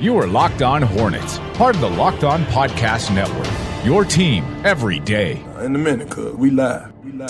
You are Locked On Hornets, part of the Locked On Podcast Network. Your team every day. In a minute, cuz we live. We live.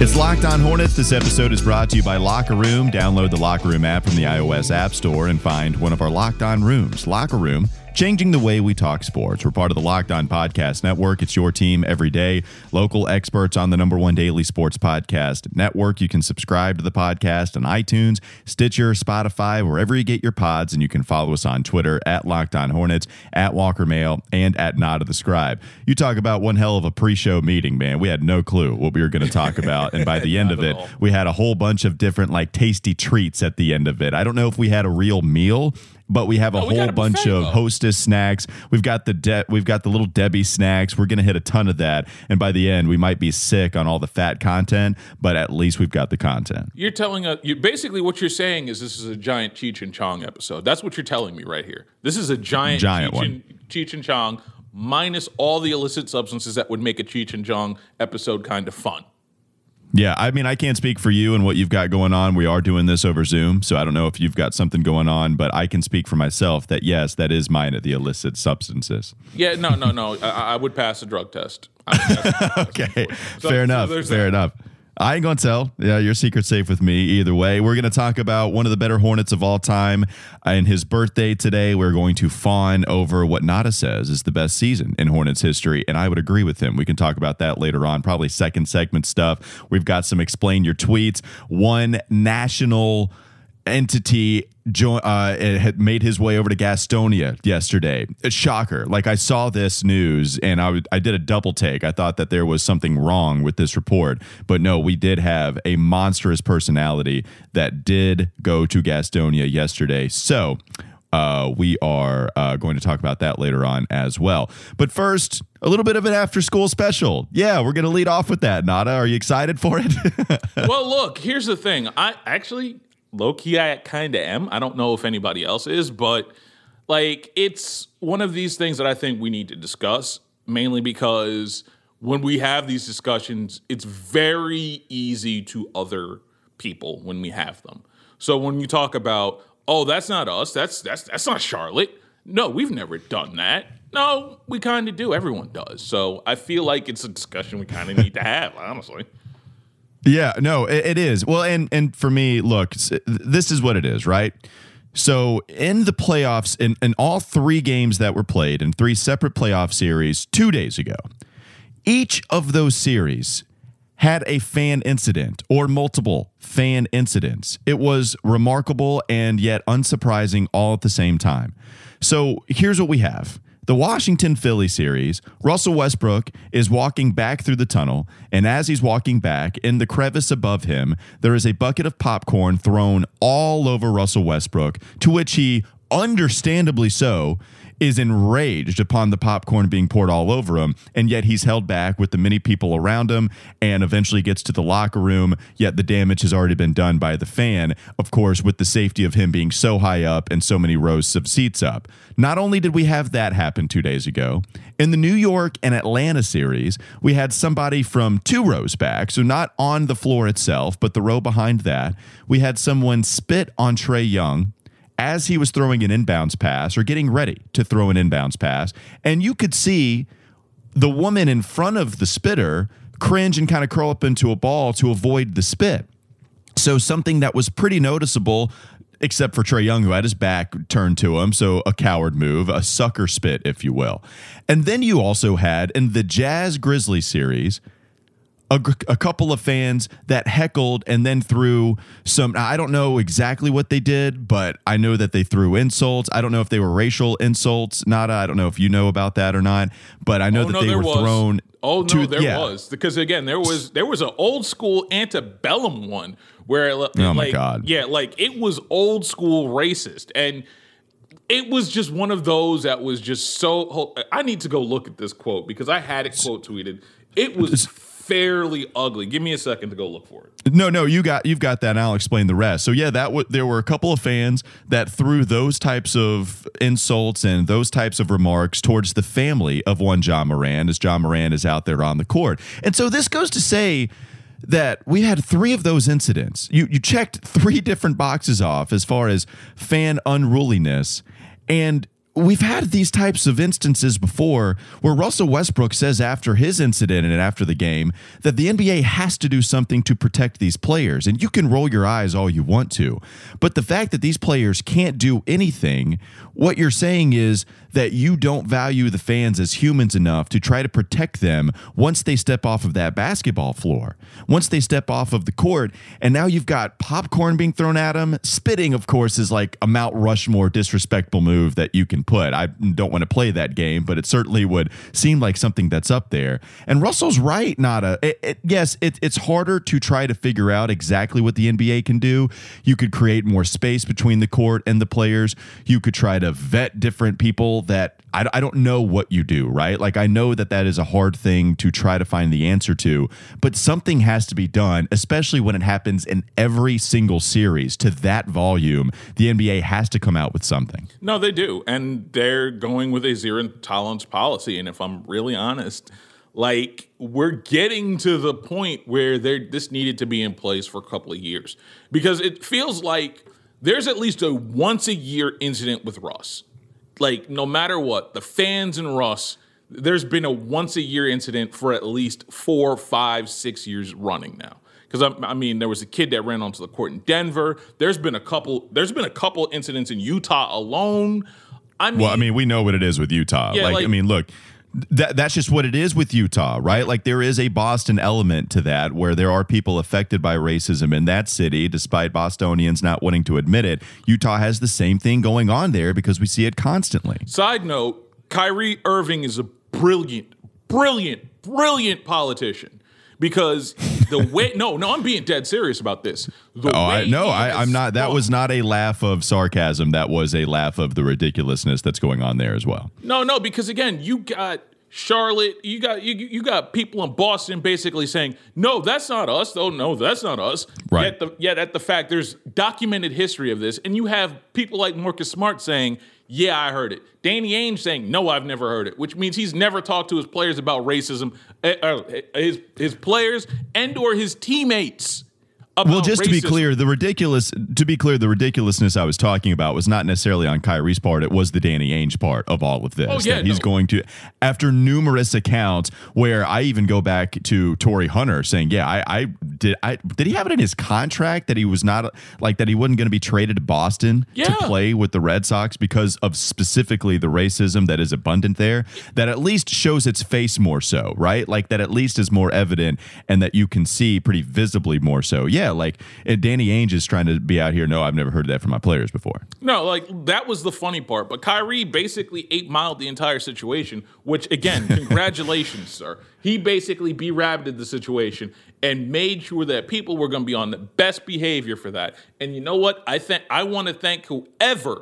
It's Locked On Hornets. This episode is brought to you by Locker Room. Download the Locker Room app from the iOS App Store and find one of our Locked On rooms. Locker Room, changing the way we talk sports. We're part of the Locked On Podcast Network. It's your team every day. Local experts on the number one daily sports podcast network. You can subscribe to the podcast on iTunes, Stitcher, Spotify, wherever you get your pods. And you can follow us on Twitter at Locked On Hornets, at Walker Mail, and at Nod of the Scribe. You talk about one hell of a pre-show meeting, man. We had no clue what we were going to talk about. And by the end of it, we had a whole bunch of different like tasty treats at the end of it. I don't know if we had a real meal, but we have a whole bunch of Hostess snacks. We've got the we've got the little Debbie snacks. We're going to hit a ton of that. And by the end, we might be sick on all the fat content, but at least we've got the content. You're telling us, basically what you're saying is this is a giant Cheech and Chong episode. That's what you're telling me right here. This is a giant Cheech and Chong minus all the illicit substances that would make a Cheech and Chong episode kind of fun. Yeah, I mean, I can't speak for you and what you've got going on. We are doing this over Zoom, so I don't know if you've got something going on, but I can speak for myself that, yes, that is mine at the illicit substances. Yeah, no. I would pass a drug test. Okay, fair enough. I ain't going to tell. Yeah, your secret's safe with me either way. We're going to talk about one of the better Hornets of all time and his birthday today. We're going to fawn over what Nada says is the best season in Hornets history, and I would agree with him. We can talk about that later on, probably second segment stuff. We've got some Explain Your Tweets. One national entity had made his way over to Gastonia yesterday. A shocker. Like, I saw this news and I did a double take. I thought that there was something wrong with this report, but no, we did have a monstrous personality that did go to Gastonia yesterday. So we are going to talk about that later on as well. But first, a little bit of an after-school special. Yeah, we're going to lead off with that, Nada. Are you excited for it? Well, look, here's the thing. Low-key, I kind of am. I don't know if anybody else is, but like, it's one of these things that I think we need to discuss, mainly because when we have these discussions, it's very easy to other people when we have them. So when you talk about, oh, that's not us, that's not Charlotte. No, we've never done that. No, we kind of do. Everyone does. So I feel like it's a discussion we kind of need to have, honestly. Yeah, no, it is. Well, and for me, look, this is what it is, right? So in the playoffs, in all three games that were played in three separate playoff series 2 days ago, each of those series had a fan incident or multiple fan incidents. It was remarkable and yet unsurprising all at the same time. So here's what we have. The Washington-Philly series, Russell Westbrook is walking back through the tunnel, and as he's walking back, in the crevice above him, there is a bucket of popcorn thrown all over Russell Westbrook, to which he, understandably so, is enraged upon the popcorn being poured all over him, and yet he's held back with the many people around him and eventually gets to the locker room, yet the damage has already been done by the fan, of course, with the safety of him being so high up and so many rows of seats up. Not only did we have that happen 2 days ago, in the New York and Atlanta series, we had somebody from two rows back, so not on the floor itself, but the row behind that, we had someone spit on Trae Young as he was throwing an inbounds pass or getting ready to throw an inbounds pass. And you could see the woman in front of the spitter cringe and kind of curl up into a ball to avoid the spit. So something that was pretty noticeable, except for Trae Young, who had his back turned to him. So a coward move, a sucker spit, if you will. And then you also had in the Jazz Grizzly series, a couple of fans that heckled and then threw some, I don't know exactly what they did, but I know that they threw insults. I don't know if they were racial insults. Nada, I don't know if you know about that or not, but I know thrown. Oh, no, there was. Because, again, there was an old school antebellum one where, oh my God. Yeah, like it was old school racist. And it was just one of those that was just so. I need to go look at this quote because I had it quote tweeted. It was fairly ugly. Give me a second to go look for it. No, you've got that, and I'll explain the rest. So yeah, there were a couple of fans that threw those types of insults and those types of remarks towards the family of one Ja Morant as Ja Morant is out there on the court. And so this goes to say that we had three of those incidents. You checked three different boxes off as far as fan unruliness. And we've had these types of instances before where Russell Westbrook says after his incident and after the game that the NBA has to do something to protect these players. And you can roll your eyes all you want to. But the fact that these players can't do anything, what you're saying is that you don't value the fans as humans enough to try to protect them once they step off of that basketball floor, once they step off of the court. And now you've got popcorn being thrown at them. Spitting, of course, is like a Mount Rushmore disrespectful move that you can put. I don't want to play that game, but it certainly would seem like something that's up there. And Russell's right, Nada. It's harder to try to figure out exactly what the NBA can do. You could create more space between the court and the players. You could try to vet different people that I don't know what you do, right? Like, I know that that is a hard thing to try to find the answer to, but something has to be done, especially when it happens in every single series to that volume. The NBA has to come out with something. No, they do. And they're going with a zero tolerance policy. And if I'm really honest, like, we're getting to the point where this needed to be in place for a couple of years, because it feels like there's at least a once a year incident with Russ. Like, no matter what, the fans and Russ, there's been a once a year incident for at least 4, 5, 6 years running now. Because I mean, there was a kid that ran onto the court in Denver. There's been a couple incidents in Utah alone. I mean, we know what it is with Utah. Yeah, look, that's just what it is with Utah, right? Like, there is a Boston element to that, where there are people affected by racism in that city, despite Bostonians not wanting to admit it. Utah has the same thing going on there because we see it constantly. Side note, Kyrie Irving is a brilliant, brilliant, brilliant politician. Because the way, no, I'm being dead serious about this. I'm not. That was not a laugh of sarcasm. That was a laugh of the ridiculousness that's going on there as well. No, because again, you got Charlotte, you got people in Boston basically saying, no, that's not us. Oh, no, that's not us. Right. Yet at the fact there's documented history of this, and you have people like Marcus Smart saying, yeah, I heard it. Danny Ainge saying, no, I've never heard it, which means he's never talked to his players about racism, his players and or his teammates. Well, just racism. To be clear, the ridiculousness I was talking about was not necessarily on Kyrie's part. It was the Danny Ainge part of all of this. Oh, yeah, he's going to, after numerous accounts where I even go back to Torii Hunter saying, yeah, did he have it in his contract that he was not, like, that he wasn't going to be traded to Boston to play with the Red Sox because of specifically the racism that is abundant there, that at least shows its face more so, right? Like, that at least is more evident and that you can see pretty visibly more so. Yeah. Like, Danny Ainge is trying to be out here. No, I've never heard that from my players before. No, like, that was the funny part. But Kyrie basically 8-miled the entire situation, which, again, congratulations, sir. He basically B-rabbited the situation and made sure that people were going to be on the best behavior for that. And you know what? I want to thank whomever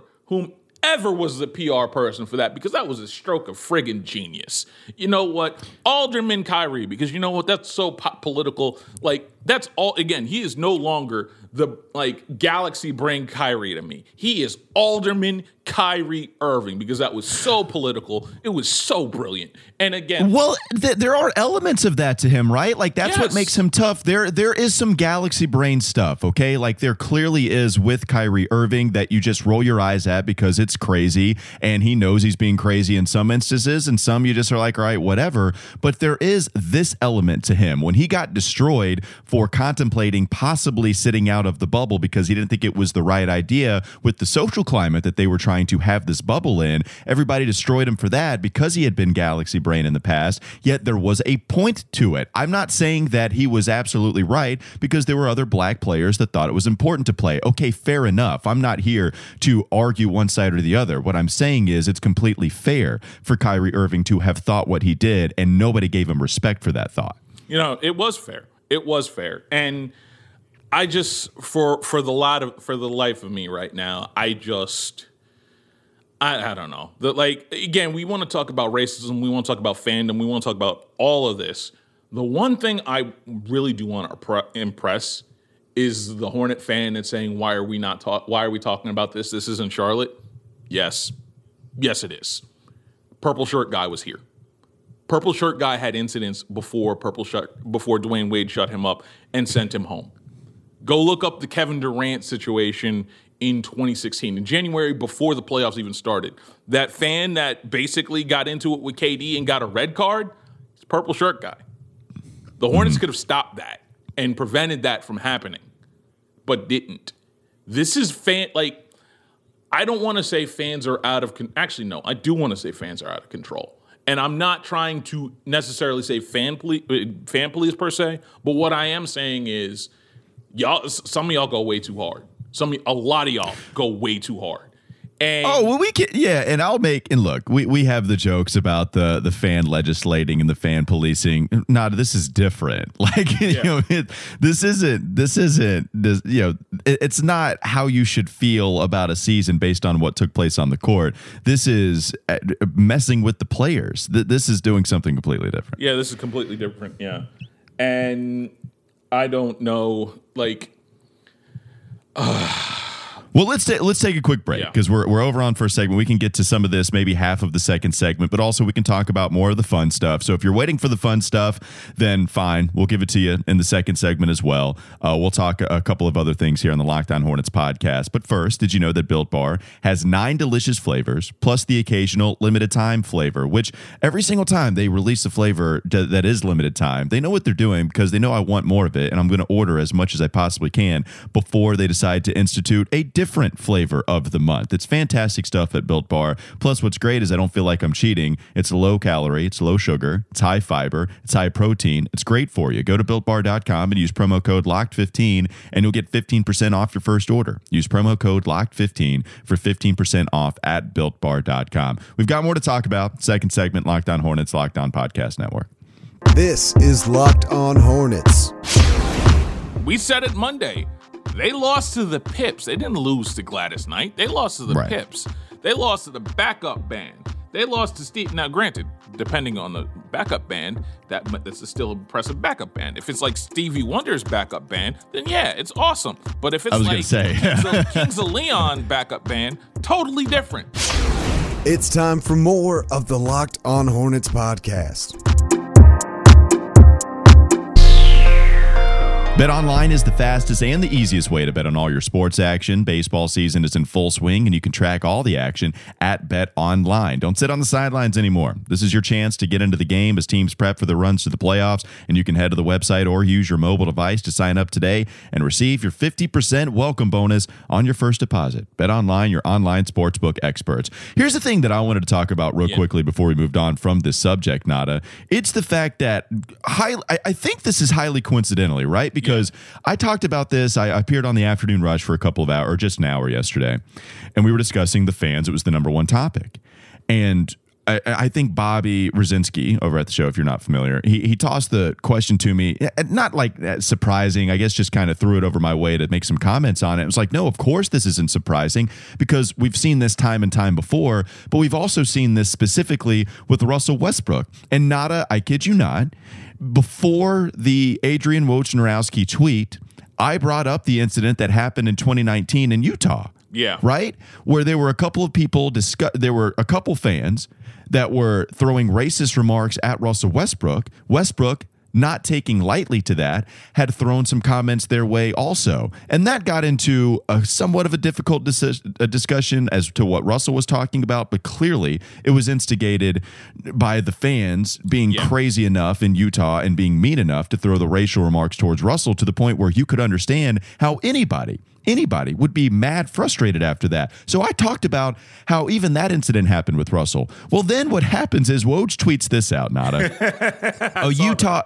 was the PR person for that, because that was a stroke of friggin' genius. You know what? Alderman Kyrie, because you know what? That's so political. Like, that's all. Again, he is no longer the, like, galaxy brain Kyrie to me. He is Alderman Kyrie Irving, because that was so political. It was so brilliant. And again, well, there are elements of that to him, right? Like, that's what makes him tough. There is some galaxy brain stuff, okay? Like, there clearly is with Kyrie Irving that you just roll your eyes at because it's crazy, and he knows he's being crazy in some instances, and some you just are like, all right, whatever. But there is this element to him. When he got destroyed for contemplating possibly sitting out of the bubble because he didn't think it was the right idea with the social climate that they were trying to have this bubble in, everybody destroyed him for that because he had been galaxy brain in the past, yet there was a point to it. I'm not saying that he was absolutely right, because there were other black players that thought it was important to play. Okay, fair enough. I'm not here to argue one side or the other. What I'm saying is it's completely fair for Kyrie Irving to have thought what he did, and nobody gave him respect for that thought. You know, it was fair. It was fair. And I just, for the life of me right now, I don't know. Like, again, we want to talk about racism. We want to talk about fandom. We want to talk about all of this. The one thing I really do want to impress is the Hornet fan and saying, why are we talking about this? This isn't Charlotte. Yes. Yes, it is. Purple shirt guy was here. Purple shirt guy had incidents before Dwayne Wade shut him up and sent him home. Go look up the Kevin Durant situation in 2016, in January, before the playoffs even started. That fan that basically got into it with KD and got a red card, it's a purple shirt guy. The Hornets could have stopped that and prevented that from happening, but didn't. This is I don't want to say fans are out of control. Actually, no, I do want to say fans are out of control. And I'm not trying to necessarily say fan police per se, but what I am saying is some of y'all go way too hard. A lot of y'all go way too hard. And we have the jokes about the fan legislating and the fan policing. No, this is different. It's not how you should feel about a season based on what took place on the court. This is messing with the players. This is doing something completely different. Yeah, this is completely different. Yeah. And I don't know, well, let's take a quick break because we're over on for a segment. We can get to some of this, maybe half of the second segment, but also we can talk about more of the fun stuff. So if you're waiting for the fun stuff, then fine. We'll give it to you in the second segment as well. We'll talk a couple of other things here on the Locked On Hornets podcast. But first, did you know that Built Bar has 9 delicious flavors plus the occasional limited time flavor, which every single time they release a flavor that is limited time, they know what they're doing because they know I want more of it and I'm going to order as much as I possibly can before they decide to institute a different flavor of the month. It's fantastic stuff at Built Bar. Plus, what's great is I don't feel like I'm cheating. It's low calorie, it's low sugar, it's high fiber, it's high protein. It's great for you. Go to BuiltBar.com and use promo code LOCKED15 and you'll get 15% off your first order. Use promo code LOCKED15 for 15% off at BuiltBar.com. We've got more to talk about. Second segment, Locked On Hornets, Locked On Podcast Network. This is Locked On Hornets. We said it Monday. They lost to the Pips. They didn't lose to Gladys Knight. They lost to the Pips. They lost to the backup band. They lost to Steve. Now, granted, depending on the backup band, that's still an impressive backup band. If it's like Stevie Wonder's backup band, then yeah, it's awesome. But if it's the Kings of Leon backup band, totally different. It's time for more of the Locked On Hornets podcast. BetOnline is the fastest and the easiest way to bet on all your sports action. Baseball season is in full swing, and you can track all the action at BetOnline. Don't sit on the sidelines anymore. This is your chance to get into the game as teams prep for the runs to the playoffs, and you can head to the website or use your mobile device to sign up today and receive your 50% welcome bonus on your first deposit. BetOnline, your online sportsbook experts. Here's the thing that I wanted to talk about real quickly before we moved on from this subject, Nada. It's the fact that I think this is highly coincidentally, right? Because I talked about this. I appeared on the Afternoon Rush for a couple of hours, or just an hour yesterday, and we were discussing the fans. It was the number one topic. And I think Bobby Rozinski over at the show, if you're not familiar, he tossed the question to me, not like that surprising, I guess, just kind of threw it over my way to make some comments on it. It was like, no, of course this isn't surprising because we've seen this time and time before, but we've also seen this specifically with Russell Westbrook. And Nada, I kid you not, before the Adrian Wojnarowski tweet, I brought up the incident that happened in 2019 in Utah. Yeah. Right? Where there were a couple of people, there were a couple fans that were throwing racist remarks at Russell Westbrook. Westbrook, not taking lightly to that, had thrown some comments their way also. And that got into a somewhat of a difficult discussion as to what Russell was talking about, but clearly it was instigated by the fans being crazy enough in Utah and being mean enough to throw the racial remarks towards Russell to the point where you could understand how anybody would be mad, frustrated after that. So I talked about how even that incident happened with Russell. Well, then what happens is Woj tweets this out, Nada. A Utah,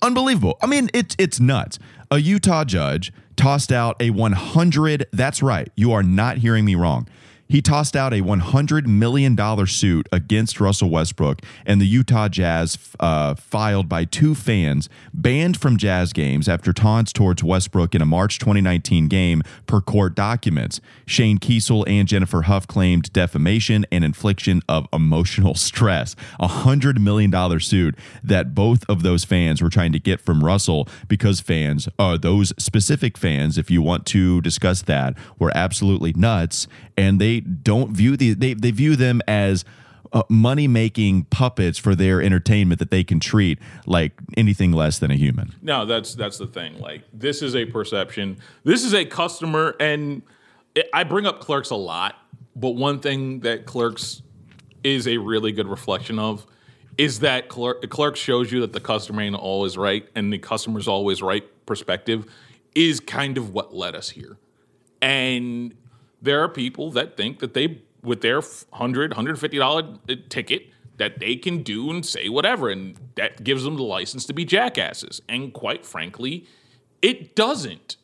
unbelievable. I mean, it's nuts. A Utah judge tossed out a 100. That's right. You are not hearing me wrong. He tossed out a $100 million suit against Russell Westbrook and the Utah Jazz filed by 2 fans banned from Jazz games after taunts towards Westbrook in a March 2019 game per court documents. Shane Kiesel and Jennifer Huff claimed defamation and infliction of emotional stress. A $100 million suit that both of those fans were trying to get from Russell because fans, those specific fans, if you want to discuss that, were absolutely nuts and they view them as money-making puppets for their entertainment that they can treat like anything less than a human. No, that's the thing. Like, this is a perception. This is a customer, and I bring up Clerks a lot, but one thing that Clerks is a really good reflection of is that Clerks shows you that the customer ain't always right, and the customer's always right perspective is kind of what led us here. And there are people that think that they, with their $100, $150 ticket, that they can do and say whatever, and that gives them the license to be jackasses. And quite frankly, it doesn't.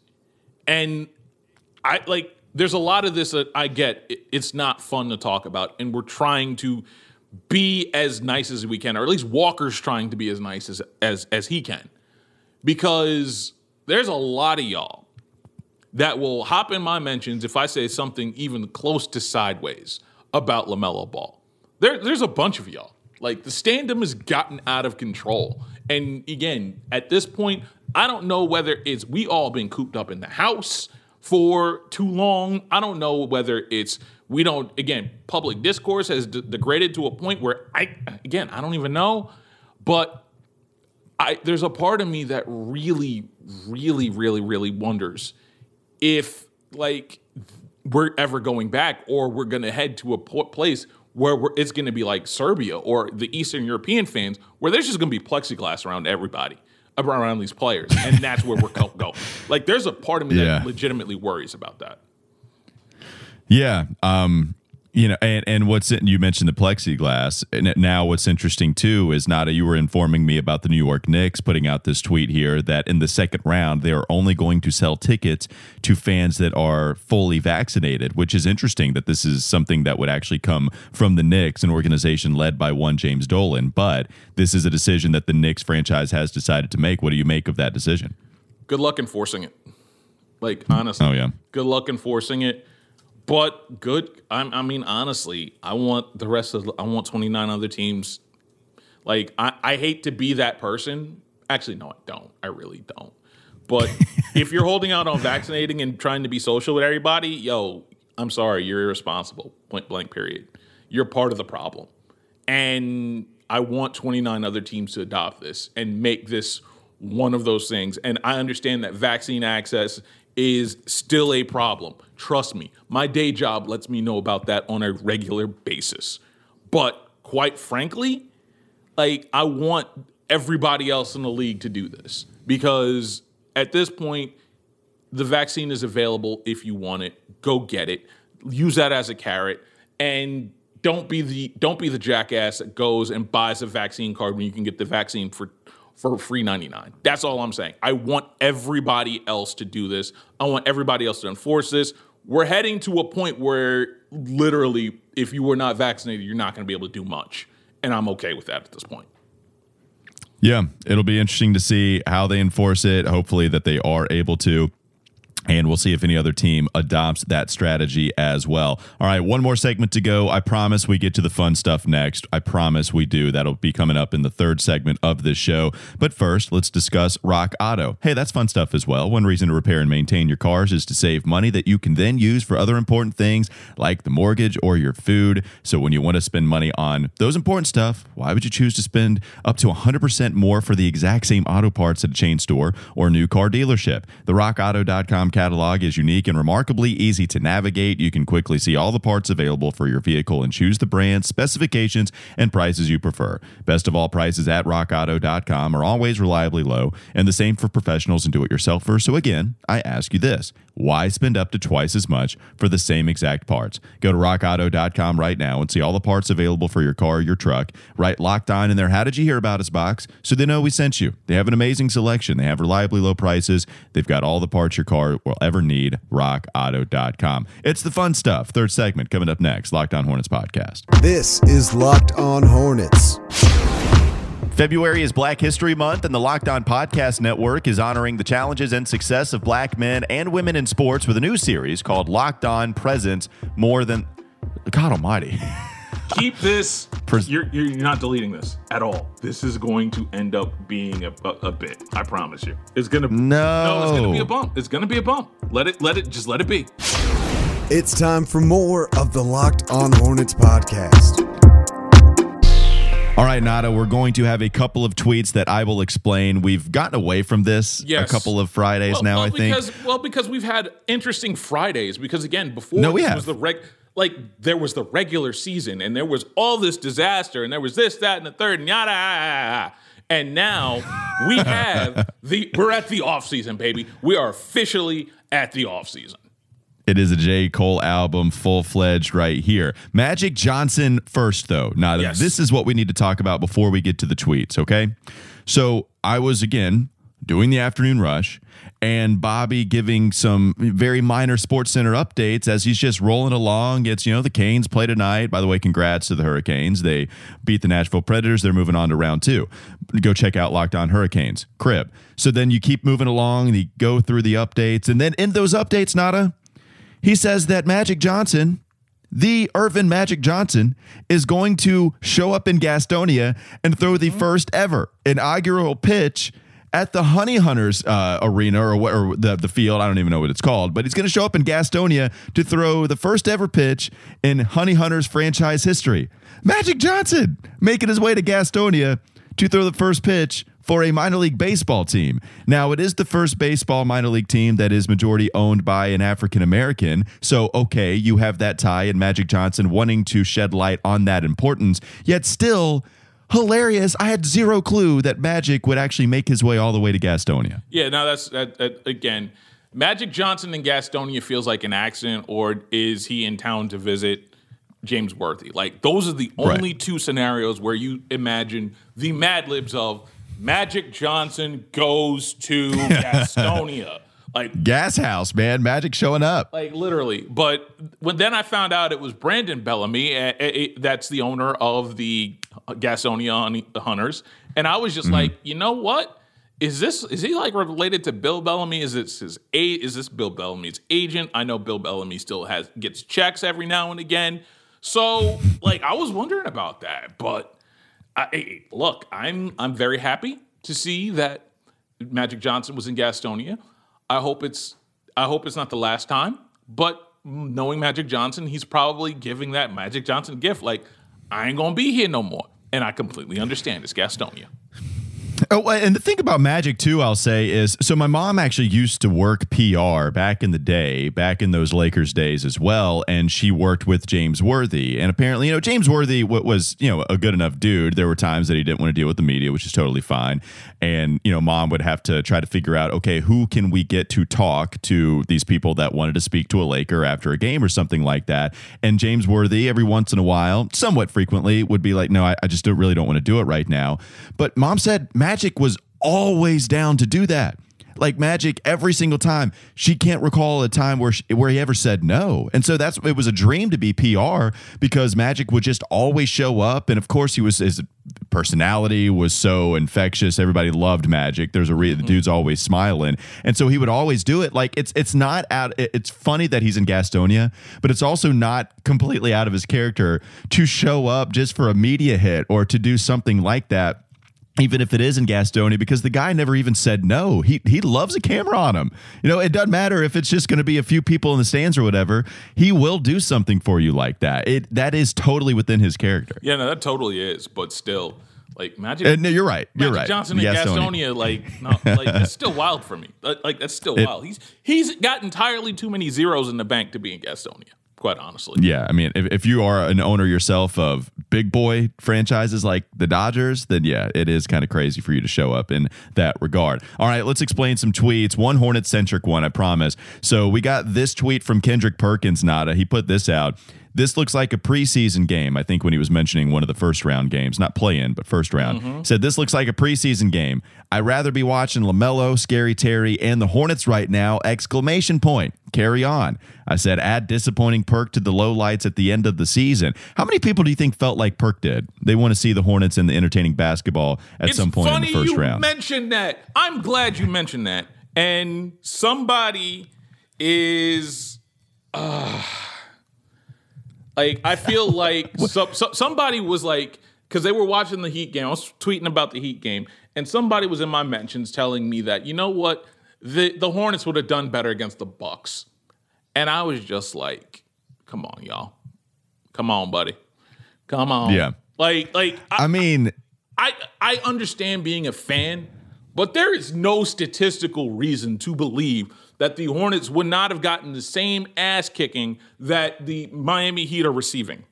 And I like, there's a lot of this that I get. It's not fun to talk about, and we're trying to be as nice as we can, or at least Walker's trying to be as nice as he can, because there's a lot of y'all that will hop in my mentions if I say something even close to sideways about LaMelo Ball. There's a bunch of y'all. Like, the stand-up has gotten out of control. And again, at this point, I don't know whether it's we all been cooped up in the house for too long. I don't know whether it's public discourse has degraded to a point where I don't even know. But there's a part of me that really, really, really, really wonders if, like, we're ever going back, or we're going to head to a place where it's going to be like Serbia or the Eastern European fans, where there's just going to be plexiglass around everybody, around these players. And that's where we're going. Like, there's a part of me that legitimately worries about that. Yeah. And you mentioned the plexiglass, and now what's interesting too is, Nada, you were informing me about the New York Knicks putting out this tweet here that in the second round, they are only going to sell tickets to fans that are fully vaccinated, which is interesting that this is something that would actually come from the Knicks, an organization led by one James Dolan. But this is a decision that the Knicks franchise has decided to make. What do you make of that decision? Good luck enforcing it. Like, honestly, good luck enforcing it. But good. I mean, honestly, I want 29 other teams. Like, I hate to be that person. Actually, no, I don't. I really don't. But if you're holding out on vaccinating and trying to be social with everybody, I'm sorry, you're irresponsible. Point blank, period. You're part of the problem. And I want 29 other teams to adopt this and make this one of those things. And I understand that vaccine access is still a problem. Trust me, my day job lets me know about that on a regular basis. But quite frankly, like, I want everybody else in the league to do this, because at this point, the vaccine is available if you want it. Go get it. Use that as a carrot, and don't be the jackass that goes and buys a vaccine card when you can get the vaccine for free $99. That's all I'm saying. I want everybody else to do this. I want everybody else to enforce this. We're heading to a point where literally, if you were not vaccinated, you're not going to be able to do much. And I'm okay with that at this point. Yeah, it'll be interesting to see how they enforce it. Hopefully that they are able to. And we'll see if any other team adopts that strategy as well. All right, one more segment to go. I promise we get to the fun stuff next. I promise we do. That'll be coming up in the third segment of this show. But first, let's discuss Rock Auto. Hey, that's fun stuff as well. One reason to repair and maintain your cars is to save money that you can then use for other important things like the mortgage or your food. So when you want to spend money on those important stuff, why would you choose to spend up to 100% more for the exact same auto parts at a chain store or new car dealership? The RockAuto.com catalog is unique and remarkably easy to navigate. You can quickly see all the parts available for your vehicle and choose the brands, specifications, and prices you prefer. Best of all, prices at rockauto.com are always reliably low, and the same for professionals and do-it-yourselfers. So again, I ask you this: why spend up to twice as much for the same exact parts? Go to rockauto.com right now and see all the parts available for your car or your truck. Write Locked On in their How Did You Hear About Us box so they know we sent you. They have an amazing selection. They have reliably low prices. They've got all the parts your car will ever need. RockAuto.com. It's the fun stuff. Third segment coming up next. Locked On Hornets podcast. This is Locked On Hornets. February is Black History Month, and the Locked On Podcast Network is honoring the challenges and success of Black men and women in sports with a new series called Locked On Presents More Than... God almighty. Keep this. You're not deleting this at all. This is going to end up being a bit. I promise you. It's going to... No, it's going to be a bump. It's going to be a bump. Just let it be. It's time for more of the Locked On Hornets podcast. All right, Nada, we're going to have a couple of tweets that I will explain. We've gotten away from this a couple of Fridays now, I think. Well, because we've had interesting Fridays. Because, again, before was the there was the regular season, and there was all this disaster, and there was this, that, and the third, and yada. And now we have we're at the offseason, baby. We are officially at the offseason. It is a J. Cole album, full-fledged right here. Magic Johnson first, though. Now, This is what we need to talk about before we get to the tweets, okay? So I was, again, doing the afternoon rush, and Bobby giving some very minor SportsCenter updates as he's just rolling along. It's, the Canes play tonight. By the way, congrats to the Hurricanes. They beat the Nashville Predators. They're moving on to round two. Go check out Locked On Hurricanes, crib. So then you keep moving along, and you go through the updates, and then in those updates, Nada, he says that Magic Johnson, the Irvin Magic Johnson, is going to show up in Gastonia and throw the first ever inaugural pitch at the Honey Hunters arena or the field. I don't even know what it's called, but he's going to show up in Gastonia to throw the first ever pitch in Honey Hunters franchise history. Magic Johnson making his way to Gastonia to throw the first pitch for a minor league baseball team. Now, it is the first baseball minor league team that is majority owned by an African-American. So, okay, you have that tie and Magic Johnson wanting to shed light on that importance, yet still hilarious. I had zero clue that Magic would actually make his way all the way to Gastonia. Yeah, no, again, Magic Johnson and Gastonia feels like an accident, or is he in town to visit James Worthy? Those are the only two scenarios where you imagine the Mad Libs of Magic Johnson goes to Gastonia. Gas house, man. Magic showing up. Literally. But then I found out it was Brandon Bellamy. That's the owner of the Gastonia Hunters. And I was just you know what? Is he related to Bill Bellamy? Is this Bill Bellamy's agent? I know Bill Bellamy still gets checks every now and again. So, I was wondering about that, but I'm very happy to see that Magic Johnson was in Gastonia. I hope it's not the last time. But knowing Magic Johnson, he's probably giving that Magic Johnson gift. I ain't gonna be here no more, and I completely understand. It's Gastonia. Oh, and the thing about Magic, too, I'll say is, so my mom actually used to work PR back in the day, back in those Lakers days as well, and she worked with James Worthy. And apparently, James Worthy was, a good enough dude. There were times that he didn't want to deal with the media, which is totally fine. And, mom would have to try to figure out, okay, who can we get to talk to these people that wanted to speak to a Laker after a game or something like that. And James Worthy, every once in a while, somewhat frequently, would be like, no, I just really don't want to do it right now. But mom said, Magic was always down to do that. Magic every single time. She can't recall a time where he ever said no. And so it was a dream to be PR, because Magic would just always show up. And of course his personality was so infectious. Everybody loved Magic. The dude's always smiling. And so he would always do it. It's not out. It's funny that he's in Gastonia, but it's also not completely out of his character to show up just for a media hit or to do something like that, even if it is in Gastonia, because the guy never even said no. He loves a camera on him. It doesn't matter if it's just going to be a few people in the stands or whatever. He will do something for you like that. That is totally within his character. Yeah, no, that totally is. But still, Magic. No, you're right. Magic Johnson in Gastonia, that's still wild for me. That's still wild. He's got entirely too many zeros in the bank to be in Gastonia, quite honestly. Yeah, I mean, if you are an owner yourself of big boy franchises like the Dodgers, then yeah, it is kind of crazy for you to show up in that regard. All right, let's explain some tweets. One Hornet-centric one, I promise. So we got this tweet from Kendrick Perkins, Nada. He put this out. This looks like a preseason game, I think, when he was mentioning one of the first round games. Not play-in, but first round. Mm-hmm. Said, this looks like a preseason game. I'd rather be watching LaMelo, Scary Terry, and the Hornets right now! ! Carry on. I said, add disappointing Perk to the lowlights at the end of the season. How many people do you think felt like Perk did? They want to see the Hornets in the entertaining basketball at some point in the first round. It's funny you mentioned that. I'm glad you mentioned that. And somebody is... I feel like somebody was because they were watching the Heat game. I was tweeting about the Heat game, and somebody was in my mentions telling me that, you know what, the Hornets would have done better against the Bucks. And I was just like, come on, y'all. Come on, buddy. Come on. Yeah. I understand being a fan, but there is no statistical reason to believe that the Hornets would not have gotten the same ass kicking that the Miami Heat are receiving.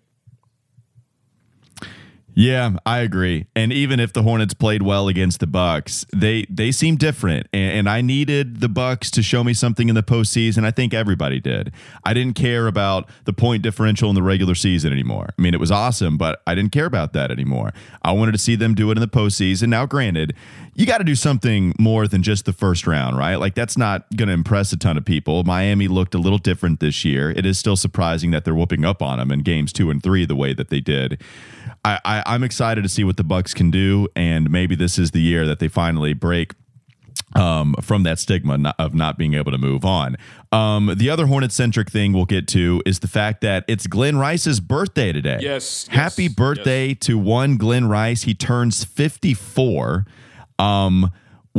Yeah, I agree. And even if the Hornets played well against the Bucks, they seem different. And I needed the Bucks to show me something in the postseason. I think everybody did. I didn't care about the point differential in the regular season anymore. I mean, it was awesome, but I didn't care about that anymore. I wanted to see them do it in the postseason. Now, granted, you got to do something more than just the first round, right? Like, that's not going to impress a ton of people. Miami looked a little different this year. It is still surprising that they're whooping up on them in games 2 and 3 the way that they did. I'm excited to see what the Bucks can do, and maybe this is the year that they finally break from that stigma of not being able to move on. The other Hornet-centric thing we'll get to is the fact that it's Glenn Rice's birthday today. Yes. Happy birthday to one Glenn Rice. He turns 54. I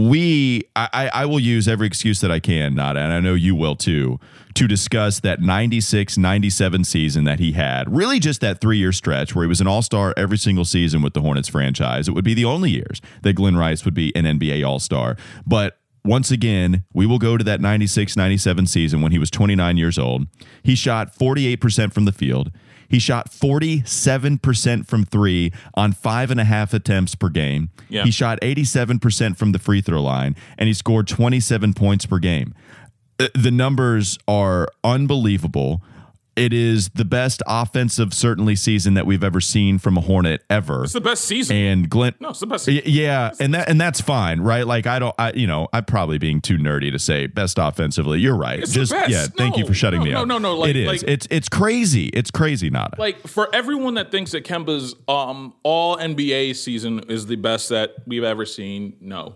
will use every excuse that I can, Nada, and I know you will too, to discuss that 96-97 season that he had. Really just that 3-year stretch where he was an all-star every single season with the Hornets franchise. It would be the only years that Glenn Rice would be an NBA all-star. But once again, we will go to that 96-97 season when he was 29 years old. He shot 48% from the field. He shot 47% from 3 on 5.5 attempts per game. Yeah. He shot 87% from the free throw line, and he scored 27 points per game. The numbers are unbelievable. It is the best offensive, certainly, season that we've ever seen from a Hornet ever. It's the best season. And Glenn, no, it's the best season. Yeah, and that's fine, right? Like, I'm probably being too nerdy to say best offensively. You're right. It's just the best. Yeah. Thank you for shutting me up. No. Like, it is. Like, it's crazy. It's crazy, Nada. Like, for everyone that thinks that Kemba's all NBA season is the best that we've ever seen, no,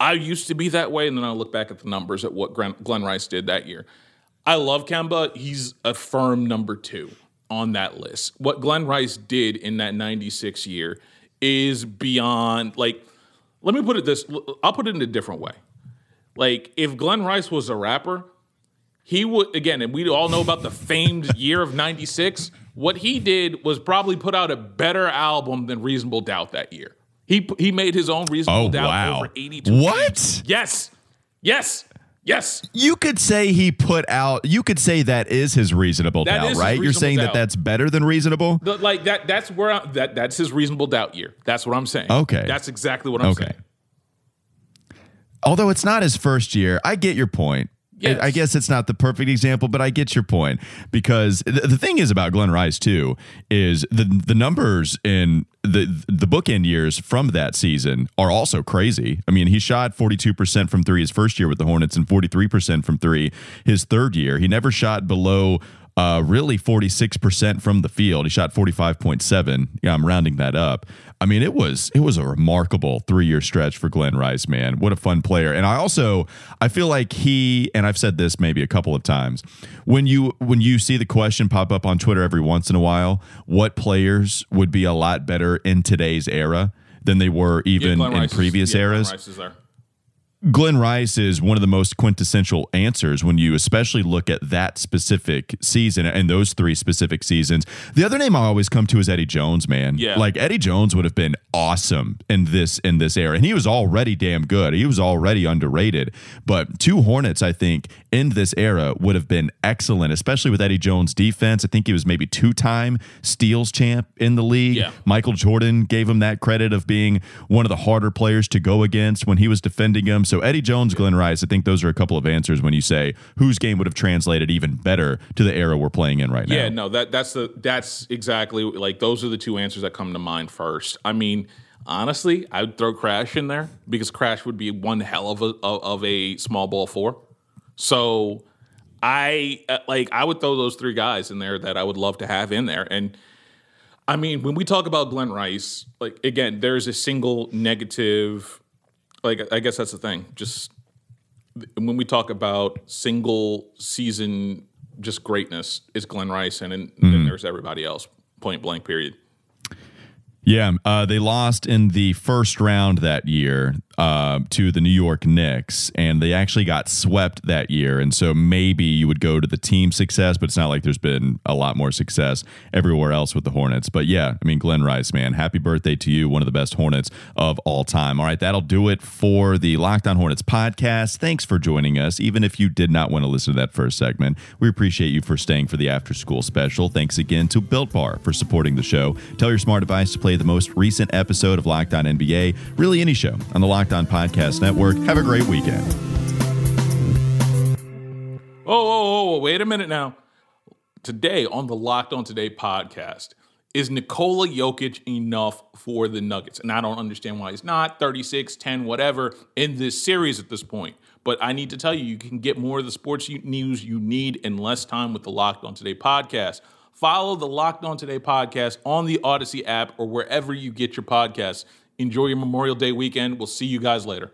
I used to be that way, and then I look back at the numbers at what Glenn Rice did that year. I love Kemba. He's a firm number 2 on that list. What Glenn Rice did in that 96 year is beyond, like, let me put it this. I'll put it in a different way. Like, if Glenn Rice was a rapper, he would, again, and we all know about the famed year of 96. What he did was probably put out a better album than Reasonable Doubt that year. He made his own Reasonable Doubt over 82. What? Years. Yes. Yes. You could say he put out, you could say that is his Reasonable Doubt, right? You're saying that that's better than Reasonable? Like, that's where that's his Reasonable Doubt year. That's what I'm saying. Okay. That's exactly what I'm saying. Although it's not his first year. I get your point. Yes. I guess it's not the perfect example, but I get your point, because the thing is about Glenn Rice too is the numbers in the bookend years from that season are also crazy. I mean, he shot 42% from 3 his first year with the Hornets and 43% from 3 his third year. He never shot below really 46% from the field. He shot 45.7. Yeah, I'm rounding that up. I mean, it was a remarkable 3-year stretch for Glenn Rice, man. What a fun player. And I feel like he, and I've said this maybe a couple of times, when you see the question pop up on Twitter every once in a while, what players would be a lot better in today's era than they were even in previous eras? Glenn Rice is there. Glenn Rice is one of the most quintessential answers when you especially look at that specific season and those 3 specific seasons. The other name I always come to is Eddie Jones, man. Yeah. Like, Eddie Jones would have been awesome in this era. And he was already damn good. He was already underrated. But 2 Hornets, I think, in this era would have been excellent, especially with Eddie Jones' defense. I think he was maybe 2-time steals champ in the league. Yeah. Michael Jordan gave him that credit of being one of the harder players to go against when he was defending him. So Eddie Jones, Glenn Rice, I think those are a couple of answers when you say whose game would have translated even better to the era we're playing in right now. Yeah, no, that's exactly, like, those are the 2 answers that come to mind first. I mean, honestly, I would throw Crash in there because Crash would be one hell of a small ball 4. So I would throw those 3 guys in there that I would love to have in there. And I mean, when we talk about Glenn Rice, like, again, there's a single negative. Like, I guess that's the thing. Just when we talk about single season, just greatness, it's Glenn Rice, and then there's everybody else. Point blank, period. Yeah, they lost in the first round that year to the New York Knicks, and they actually got swept that year. And so maybe you would go to the team success, but it's not like there's been a lot more success everywhere else with the Hornets. But yeah, I mean, Glenn Rice, man, happy birthday to you. One of the best Hornets of all time. All right, that'll do it for the Locked On Hornets podcast. Thanks for joining us. Even if you did not want to listen to that first segment, we appreciate you for staying for the after school special. Thanks again to Built Bar for supporting the show. Tell your smart device to play the most recent episode of Locked On NBA, really any show on the Locked On Podcast Network. Have a great weekend. Oh, wait a minute now. Today on the Locked On Today podcast, is Nikola Jokic enough for the Nuggets? And I don't understand why he's not 36, 10, whatever in this series at this point. But I need to tell you, you can get more of the sports news you need in less time with the Locked On Today podcast. Follow the Locked On Today podcast on the Odyssey app or wherever you get your podcasts. Enjoy your Memorial Day weekend. We'll see you guys later.